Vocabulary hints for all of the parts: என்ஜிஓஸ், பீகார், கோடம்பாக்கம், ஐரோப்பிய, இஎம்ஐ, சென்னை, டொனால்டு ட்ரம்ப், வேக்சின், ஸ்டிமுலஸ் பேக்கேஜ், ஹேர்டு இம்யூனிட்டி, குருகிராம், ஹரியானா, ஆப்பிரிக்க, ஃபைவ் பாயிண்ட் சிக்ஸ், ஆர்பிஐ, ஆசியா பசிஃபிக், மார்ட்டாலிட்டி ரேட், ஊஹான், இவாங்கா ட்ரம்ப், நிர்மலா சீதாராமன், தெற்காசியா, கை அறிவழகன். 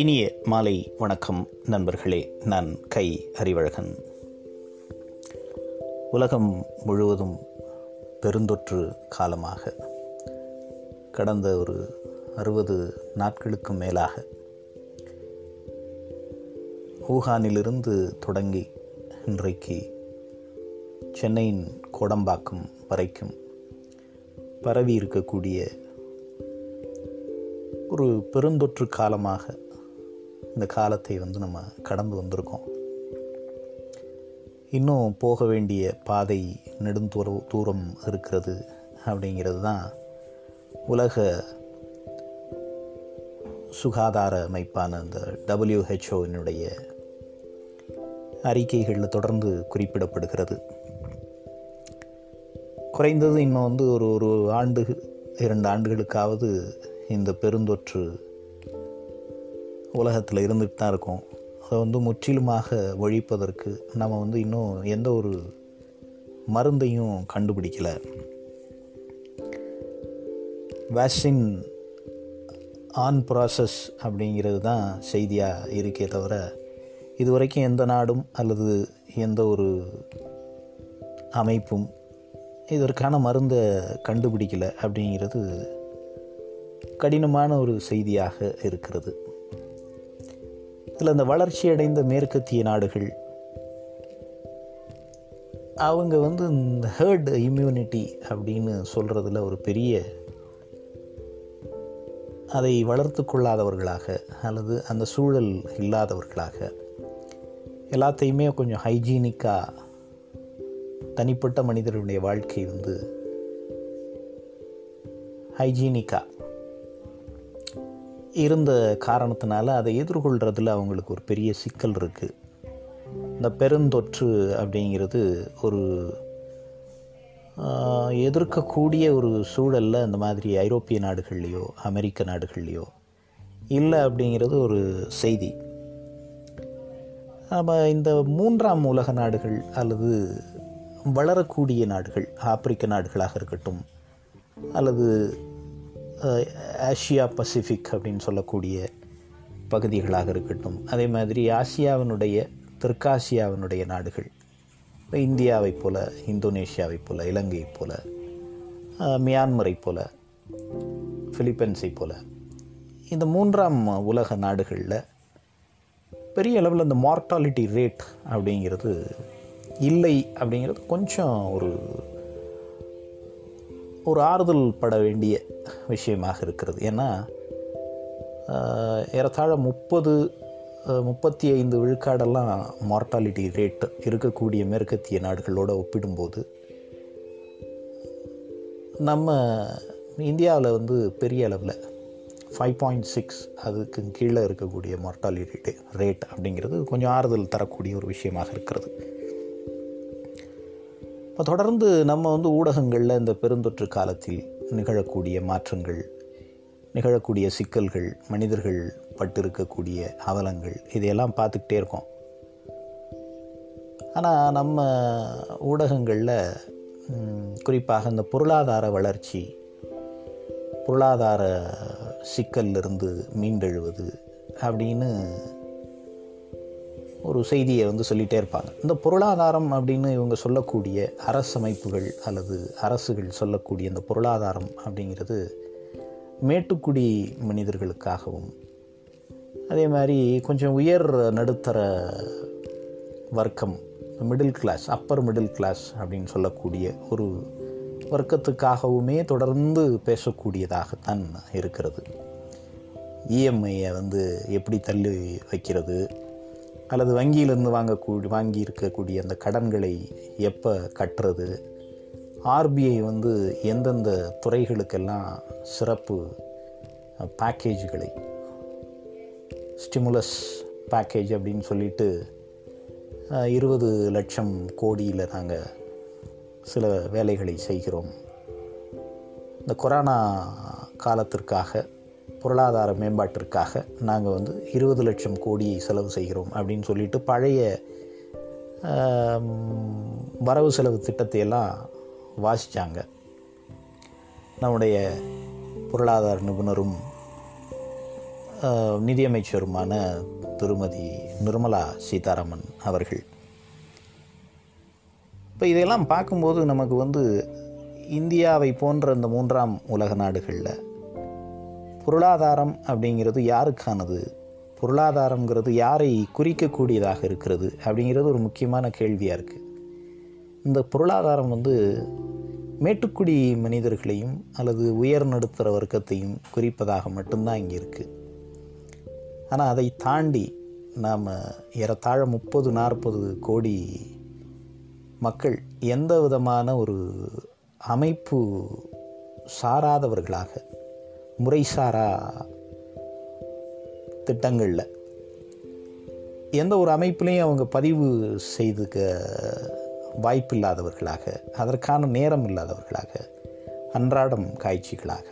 இனிய மாலை வணக்கம் நண்பர்களே. நான் கை அறிவழகன். உலகம் முழுவதும் பெருந்தொற்று காலமாக கடந்த ஒரு 60 நாட்களுக்கு மேலாக ஊஹானிலிருந்து தொடங்கி இன்றைக்கு சென்னையின் கோடம்பாக்கம் வரைக்கும் பரவி இருக்கக்கூடிய ஒரு பெருந்தொற்று காலமாக இந்த காலத்தை நம்ம கடந்து வந்திருக்கோம். இன்னும் போக வேண்டிய பாதை நெடுந்தூரம் இருக்கிறது. அப்படிங்கிறது தான் உலக சுகாதார அமைப்பான இந்த WHO-வினுடைய அறிக்கைகளில் தொடர்ந்து குறிப்பிடப்படுகிறது. குறைந்தது இன்னும் ஒரு 2 ஆண்டுகளுக்காவது இந்த பெருந்தொற்று உலகத்தில் இருந்துகிட்டு தான் இருக்கும். அதை முற்றிலுமாக ஒழிப்பதற்கு நம்ம இன்னும் எந்த ஒரு மருந்தையும் கண்டுபிடிக்கலை. வேக்சின் ஆன் ப்ராசஸ் அப்படிங்கிறது தான் செய்தியாக இருக்கே தவிர, இதுவரைக்கும் எந்த நாடும் அல்லது எந்த ஒரு அமைப்பும் இதற்கான மருந்தை கண்டுபிடிக்கலை. அப்படிங்கிறது கடினமான ஒரு செய்தியாக இருக்கிறது. இதில் இந்த வளர்ச்சியடைந்த மேற்கத்திய நாடுகள் அவங்க இந்த ஹேர்டு இம்யூனிட்டி அப்படின்னு சொல்கிறதுல ஒரு பெரிய அதை வளர்த்து கொள்ளாதவர்களாக அல்லது அந்த சூழல் இல்லாதவர்களாக எல்லாத்தையுமே கொஞ்சம் ஹைஜீனிக்காக தனிப்பட்ட மனிதர்களுடைய வாழ்க்கை ஹைஜீனிக்காக இருந்த காரணத்தினால அதை எதிர்கொள்கிறதுல அவங்களுக்கு ஒரு பெரிய சிக்கல் இருக்குது. இந்த பெருந்தொற்று அப்படிங்கிறது ஒரு எதிர்க்கக்கூடிய ஒரு சூழலில் இந்த மாதிரி ஐரோப்பிய நாடுகள்லையோ அமெரிக்க நாடுகள்லையோ இல்லை. அப்படிங்கிறது ஒரு செய்தி. ஆமாம், இந்த 3ஆம் உலக நாடுகள் அல்லது வளரக்கூடிய நாடுகள், ஆப்பிரிக்க நாடுகளாக இருக்கட்டும் அல்லது ஆசியா பசிஃபிக் அப்படின்னு சொல்லக்கூடிய பகுதிகளாக இருக்கட்டும், அதே மாதிரி ஆசியாவினுடைய தெற்காசியாவினுடைய நாடுகள், இந்தியாவைப் போல், இந்தோனேஷியாவைப் போல், இலங்கையைப் போல், மியான்மரைப் போல், ஃபிலிப்பைன்ஸைப் போல், இந்த 3ஆம் உலக நாடுகளில் பெரிய அளவில் இந்த மார்ட்டாலிட்டி ரேட் அப்படிங்கிறது இல்லை. அப்படிங்கிறது கொஞ்சம் ஒரு ஆறுதல் பட வேண்டிய விஷயமாக இருக்கிறது. ஏன்னா ஏறத்தாழ 35 விழுக்காடெல்லாம் மார்ட்டாலிட்டி ரேட் இருக்கக்கூடிய மேற்கத்திய நாடுகளோடு ஒப்பிடும்போது நம்ம இந்தியாவில் பெரிய அளவில் 5.6 அதுக்கு கீழே இருக்கக்கூடிய மார்ட்டாலிட்டி ரேட் அப்படிங்கிறது கொஞ்சம் ஆறுதல் தரக்கூடிய ஒரு விஷயமாக இருக்கிறது. இப்போ தொடர்ந்து நம்ம ஊடகங்களில் இந்த பெருந்தொற்று காலத்தில் நிகழக்கூடிய மாற்றங்கள், நிகழக்கூடிய சிக்கல்கள், மனிதர்கள் பட்டிருக்கக்கூடிய அவலங்கள், இதையெல்லாம் பார்த்துக்கிட்டே இருக்கோம். ஆனால் நம்ம ஊடகங்களில் குறிப்பாக இந்த பொருளாதார வளர்ச்சி, பொருளாதார சிக்கல்லிருந்து மீண்டெழுவது அப்படின்னு ஒரு செய்தியை சொல்லிகிட்டே இருப்பாங்க. இந்த பொருளாதாரம் அப்படின்னு இவங்க சொல்லக்கூடிய அரசமைப்புகள் அல்லது அரசுகள் சொல்லக்கூடிய இந்த பொருளாதாரம் அப்படிங்கிறது மேட்டுக்குடி மனிதர்களுக்காகவும் அதே மாதிரி கொஞ்சம் உயர் நடுத்தர வர்க்கம், middle class, upper middle class அப்படின்னு சொல்லக்கூடிய ஒரு வர்க்கத்துக்காகவுமே தொடர்ந்து பேசக்கூடியதாகத்தான் இருக்கிறது. இஎம்ஐயை எப்படி தள்ளி வைக்கிறது அல்லது வங்கியிலிருந்து வாங்கி இருக்கக்கூடிய அந்த கடன்களை எப்போ கட்டுறது, ஆர்பிஐ எந்தெந்த துறைகளுக்கெல்லாம் சிறப்பு பேக்கேஜுகளை, ஸ்டிமுலஸ் பேக்கேஜ் அப்படின்னு சொல்லிட்டு 20 லட்சம் கோடியில் நாங்கள் சில வேலைகளை செய்கிறோம். இந்த கொரோனா காலத்திற்காக, பொருளாதார மேம்பாட்டிற்காக நாங்கள் 20 லட்சம் கோடியை செலவு செய்கிறோம் அப்படின்னு சொல்லிட்டு பழைய வரவு செலவு திட்டத்தையெல்லாம் வாசித்தாங்க. நம்முடைய பொருளாதார நிபுணரும் நிதியமைச்சருமான திருமதி நிர்மலா சீதாராமன் அவர்கள். இப்போ இதையெல்லாம் பார்க்கும்போது நமக்கு இந்தியாவை போன்ற இந்த மூன்றாம் உலக நாடுகளில் பொருளாதாரம் அப்படிங்கிறது யாருக்கானது, பொருளாதாரங்கிறது யாரை குறிக்கக்கூடியதாக இருக்கிறது அப்படிங்கிறது ஒரு முக்கியமான கேள்வியாக இருக்குது. இந்த பொருளாதாரம் மேட்டுக்குடி மனிதர்களையும் அல்லது உயர் நடுத்தர வர்க்கத்தையும் குறிப்பதாக மட்டும்தான் இங்கே இருக்குது. ஆனால் அதை தாண்டி நாம் ஏறத்தாழ 30-40 கோடி மக்கள் எந்த விதமான ஒரு அமைப்பு சாராதவர்களாக, முறைசாரா திட்டங்களில் எந்த ஒரு அமைப்புலேயும் அவங்க பதிவு செய்துக்க வாய்ப்பு இல்லாதவர்களாக, அதற்கான நேரம் இல்லாதவர்களாக, அன்றாடம் காய்ச்சிகளாக,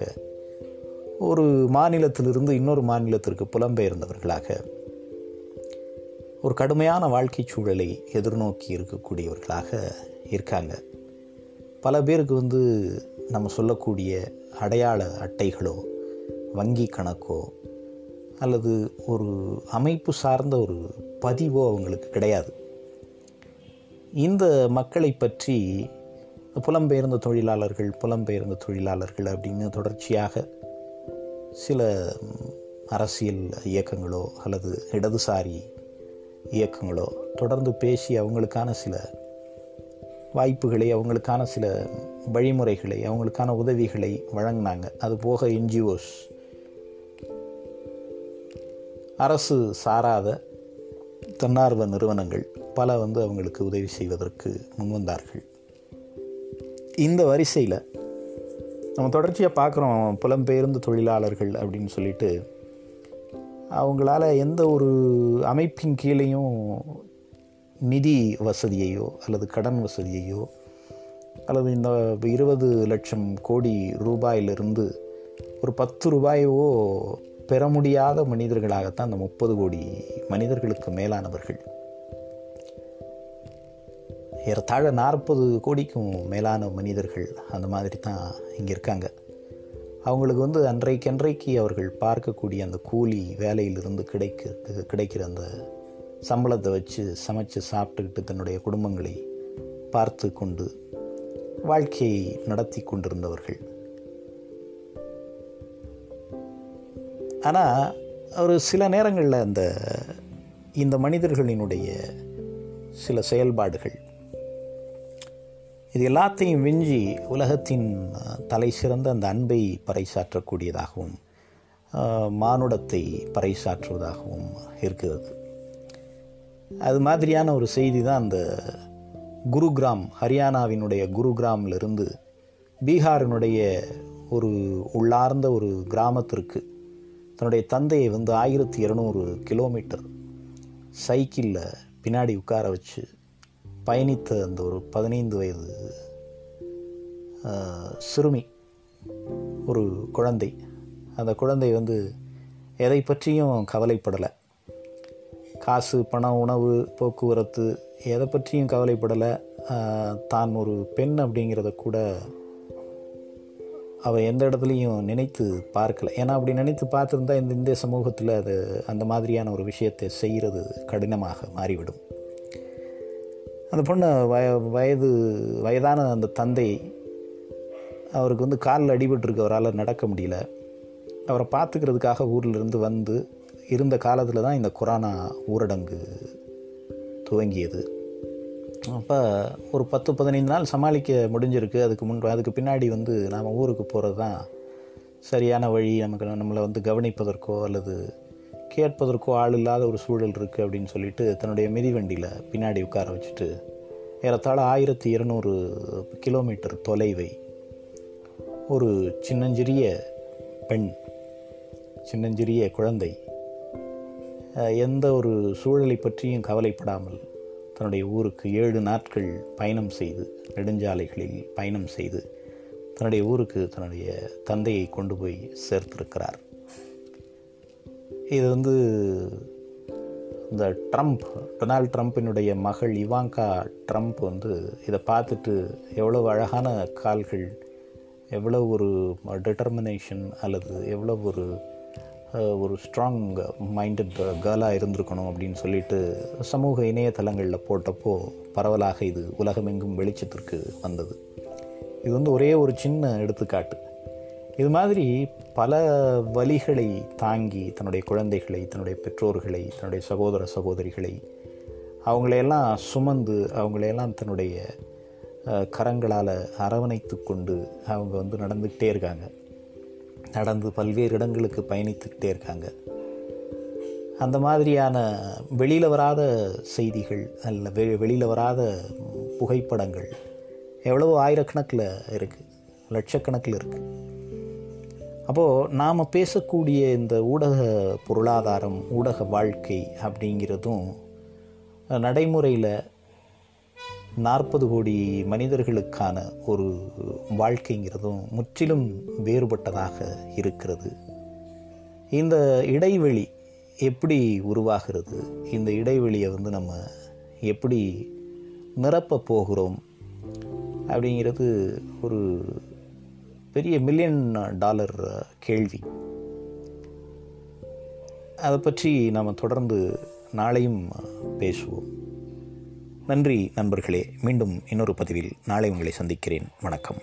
ஒரு மாநிலத்திலிருந்து இன்னொரு மாநிலத்திற்கு புலம்பெயர்ந்தவர்களாக, ஒரு கடுமையான வாழ்க்கை சூழலை எதிர்நோக்கி இருக்கக்கூடியவர்களாக இருக்காங்க. பல பேருக்கு நம்ம சொல்லக்கூடிய அடையாள அட்டைகளோ வங்கி கணக்கோ அல்லது ஒரு அமைப்பு சார்ந்த ஒரு பதிவோ அவங்களுக்கு கிடையாது. இந்த மக்களை பற்றி புலம்பெயர்ந்த தொழிலாளர்கள் அப்படின்னு தொடர்ச்சியாக சில அரசியல் இயக்கங்களோ அல்லது இடதுசாரி இயக்கங்களோ தொடர்ந்து பேசி அவங்களுக்கான சில வாய்ப்புகளை, அவங்களுக்கான சில வழிமுறைகளை, அவங்களுக்கான உதவிகளை வழங்கினாங்க. அதுபோக என்ஜிஓஸ், அரசு சாராத தன்னார்வ நிறுவனங்கள் பல அவங்களுக்கு உதவி செய்வதற்கு முன்வந்தார்கள். இந்த வரிசையில் நம்ம தொடர்ச்சியாக பார்க்குறோம். புலம்பெயர்ந்த தொழிலாளர்கள் அப்படின்னு சொல்லிட்டு அவங்களால எந்த ஒரு அமைப்பின் கீழேயும் நிதி வசதியையோ அல்லது கடன் வசதியையோ அல்லது இந்த 20 லட்சம் கோடி ரூபாயிலிருந்து ஒரு 10 ரூபாயோ பெற முடியாத மனிதர்களாகத்தான் அந்த 30 கோடி மனிதர்களுக்கு மேலானவர்கள், ஏறத்தாழ 40 கோடிக்கும் மேலான மனிதர்கள் அந்த மாதிரி தான் இங்கே இருக்காங்க. அவங்களுக்கு அன்றைக்கன்றைக்கு அவர்கள் பார்க்கக்கூடிய அந்த கூலி வேலையிலிருந்து கிடைக்கிற அந்த சம்பளத்தை வச்சு சமைச்சு சாப்பிட்டுக்கிட்டு தன்னுடைய குடும்பங்களை பார்த்து கொண்டு வாழ்க்கையை நடத்தி கொண்டிருந்தவர்கள். ஆனால் ஒரு சில நேரங்களில் இந்த மனிதர்களினுடைய சில செயல்பாடுகள் இது எல்லாத்தையும் விஞ்சி உலகத்தின் தலை சிறந்த அந்த அன்பை பறைசாற்றக்கூடியதாகவும் மானுடத்தை பறைசாற்றுவதாகவும் இருக்கிறது. அது மாதிரியான ஒரு செய்தி தான் அந்த குருகிராம், ஹரியானாவினுடைய குருகிராமிலிருந்து பீகாரினுடைய ஒரு உள்ளார்ந்த ஒரு கிராமத்திற்கு தன்னுடைய தந்தையை 1200 கிலோமீட்டர் சைக்கிளில் பின்னாடி உட்கார வச்சு பயணித்த அந்த ஒரு 15 வயது சிறுமி, ஒரு குழந்தை. அந்த குழந்தை எதை பற்றியும் கவலைப்படலை, காசு பணம் உணவு போக்குவரத்து எதை பற்றியும் கவலைப்படலை. தான் ஒரு பெண் அப்படிங்கிறத கூட அவள் எந்த இடத்துலையும் நினைத்து பார்க்கலை. ஏன்னா அப்படி நினைத்து பார்த்துருந்தா இந்த இந்திய சமூகத்தில் அது அந்த மாதிரியான ஒரு விஷயத்தை செய்கிறது கடினமாக மாறிவிடும். அந்த பொண்ணு வயதான அந்த தந்தை, அவருக்கு காலில் அடிபட்டுருக்கு, அவரால் நடக்க முடியல. அவரை பார்த்துக்கிறதுக்காக ஊரிலிருந்து இருந்த காலத்தில் தான் இந்த கொரோனா ஊரடங்கு துவங்கியது. அப்போ ஒரு 10-15 நாள் சமாளிக்க முடிஞ்சிருக்கு. அதுக்கு பின்னாடி நாம் ஊருக்கு போகிறது தான் சரியான வழி. நம்மளை கவனிப்பதற்கோ அல்லது கேட்பதற்கோ ஆள் இல்லாத ஒரு சூழல் இருக்குது அப்படின்னு சொல்லிட்டு தன்னுடைய மிதிவண்டியில் பின்னாடி உட்கார வச்சுட்டு ஏறத்தாழ 1200 கிலோமீட்டர் தொலைவை ஒரு சின்னஞ்சிறிய பெண், சின்னஞ்சிறிய குழந்தை எந்த ஒரு சூழலை பற்றியும் கவலைப்படாமல் தன்னுடைய ஊருக்கு 7 நாட்கள் பயணம் செய்து, நெடுஞ்சாலைகளில் பயணம் செய்து தன்னுடைய ஊருக்கு தன்னுடைய தந்தையை கொண்டு போய் சேர்த்திருக்கிறார். இது இந்த டொனால்டு ட்ரம்பினுடைய மகள் இவாங்கா ட்ரம்ப் இதை பார்த்துட்டு எவ்வளோ அழகான கால்கள், எவ்வளோ ஒரு டிட்டர்மினேஷன் அல்லது எவ்வளோ ஒரு ஸ்ட்ராங் மைண்டட் கேர்லாக இருந்திருக்கணும் அப்படின்னு சொல்லிட்டு சமூக இணையதளங்களில் போட்டப்போ பரவலாக இது உலகமெங்கும் வெளிச்சத்திற்கு வந்தது. இது ஒரே ஒரு சின்ன எடுத்துக்காட்டு. இது மாதிரி பல வழிகளை தாங்கி தன்னுடைய குழந்தைகளை, தன்னுடைய பெற்றோர்களை, தன்னுடைய சகோதர சகோதரிகளை அவங்களையெல்லாம் சுமந்து அவங்களையெல்லாம் தன்னுடைய கரங்களால் அரவணைத்து கொண்டு அவங்க நடந்துக்கிட்டே இருக்காங்க, நடந்து பல்வேறு இடங்களுக்கு பயணித்துக்கிட்டே இருக்காங்க. அந்த மாதிரியான வெளியில் வராத செய்திகள் அல்ல வெளியில் வராத புகைப்படங்கள் எவ்வளவோ ஆயிரக்கணக்கில் இருக்குது, லட்சக்கணக்கில் இருக்குது. அப்போது நாம் பேசக்கூடிய இந்த ஊடக பொருளாதாரம், ஊடக வாழ்க்கை அப்படிங்கிறதும் நடைமுறையில் 40 கோடி மனிதர்களுக்கான ஒரு வாழ்க்கைங்கிறதும் முற்றிலும் வேறுபட்டதாக இருக்கிறது. இந்த இடைவெளி எப்படி உருவாகிறது, இந்த இடைவெளியை நம்ம எப்படி நிரப்ப போகிறோம் அப்படிங்கிறது ஒரு பெரிய $1 மில்லியன் கேள்வி. அதை பற்றி நாம் தொடர்ந்து நாளையும் பேசுவோம். நன்றி நண்பர்களே. மீண்டும் இன்னொரு பதிவில் நாளை உங்களை சந்திக்கிறேன். வணக்கம்.